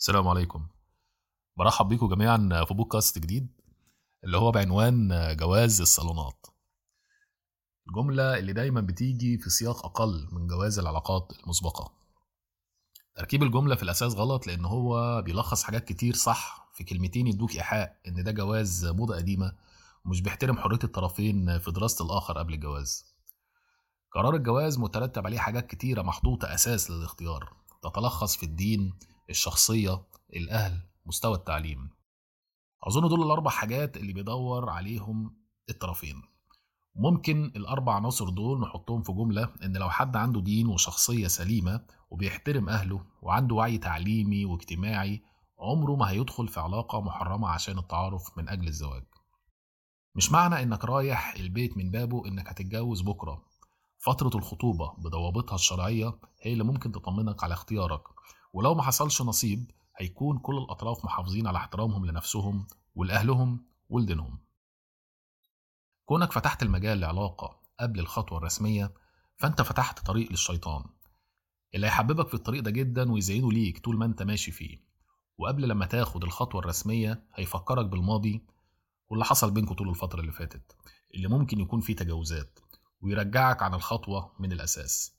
السلام عليكم. برحب بيكم جميعا في بودكاست جديد اللي هو بعنوان جواز الصالونات. الجملة اللي دايما بتيجي في سياق أقل من جواز العلاقات المسبقة. تركيب الجملة في الأساس غلط، لأن هو بيلخص حاجات كتير صح في كلمتين يدوك إيحاء إن ده جواز موضة قديمة ومش بيحترم حرية الطرفين في دراسة الآخر قبل الجواز. قرار الجواز مترتب عليه حاجات كتيرة محطوطة أساس للاختيار، تتلخص في الدين، الشخصية، الأهل، مستوى التعليم. أظن دول الأربع حاجات اللي بيدور عليهم الطرفين. ممكن الأربع عناصر دول نحطهم في جملة إن لو حد عنده دين وشخصية سليمة وبيحترم أهله وعنده وعي تعليمي واجتماعي، عمره ما هيدخل في علاقة محرمة عشان التعارف من أجل الزواج. مش معنى إنك رايح البيت من بابه إنك هتتجوز بكرة. فترة الخطوبة بضوابطها الشرعية هي اللي ممكن تطمنك على اختيارك، ولو ما حصلش نصيب هيكون كل الأطراف محافظين على احترامهم لنفسهم ولأهلهم ولدينهم. كونك فتحت المجال لعلاقة قبل الخطوة الرسمية فأنت فتحت طريق للشيطان اللي هيحببك في الطريق ده جدا ويزينه ليك طول ما أنت ماشي فيه، وقبل لما تاخد الخطوة الرسمية هيفكرك بالماضي واللي حصل بينكم طول الفترة اللي فاتت اللي ممكن يكون فيه تجاوزات، ويرجعك عن الخطوة من الأساس.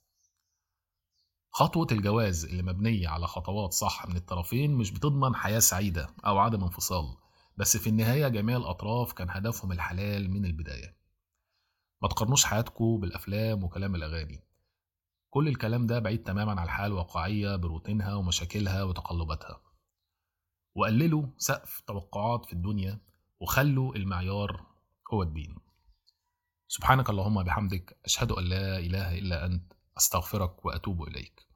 خطوة الجواز اللي مبنية على خطوات صح من الطرفين مش بتضمن حياة سعيدة أو عدم انفصال، بس في النهاية جميع الأطراف كان هدفهم الحلال من البداية. ما تقارنوش حياتكم بالأفلام وكلام الأغاني، كل الكلام ده بعيد تماما عن الحياة الواقعية بروتينها ومشاكلها وتقلباتها. وقللوا سقف توقعات في الدنيا وخلوا المعيار هو الدين. سبحانك اللهم وبحمدك، أشهد أن لا إله إلا أنت، أستغفرك وأتوب إليك.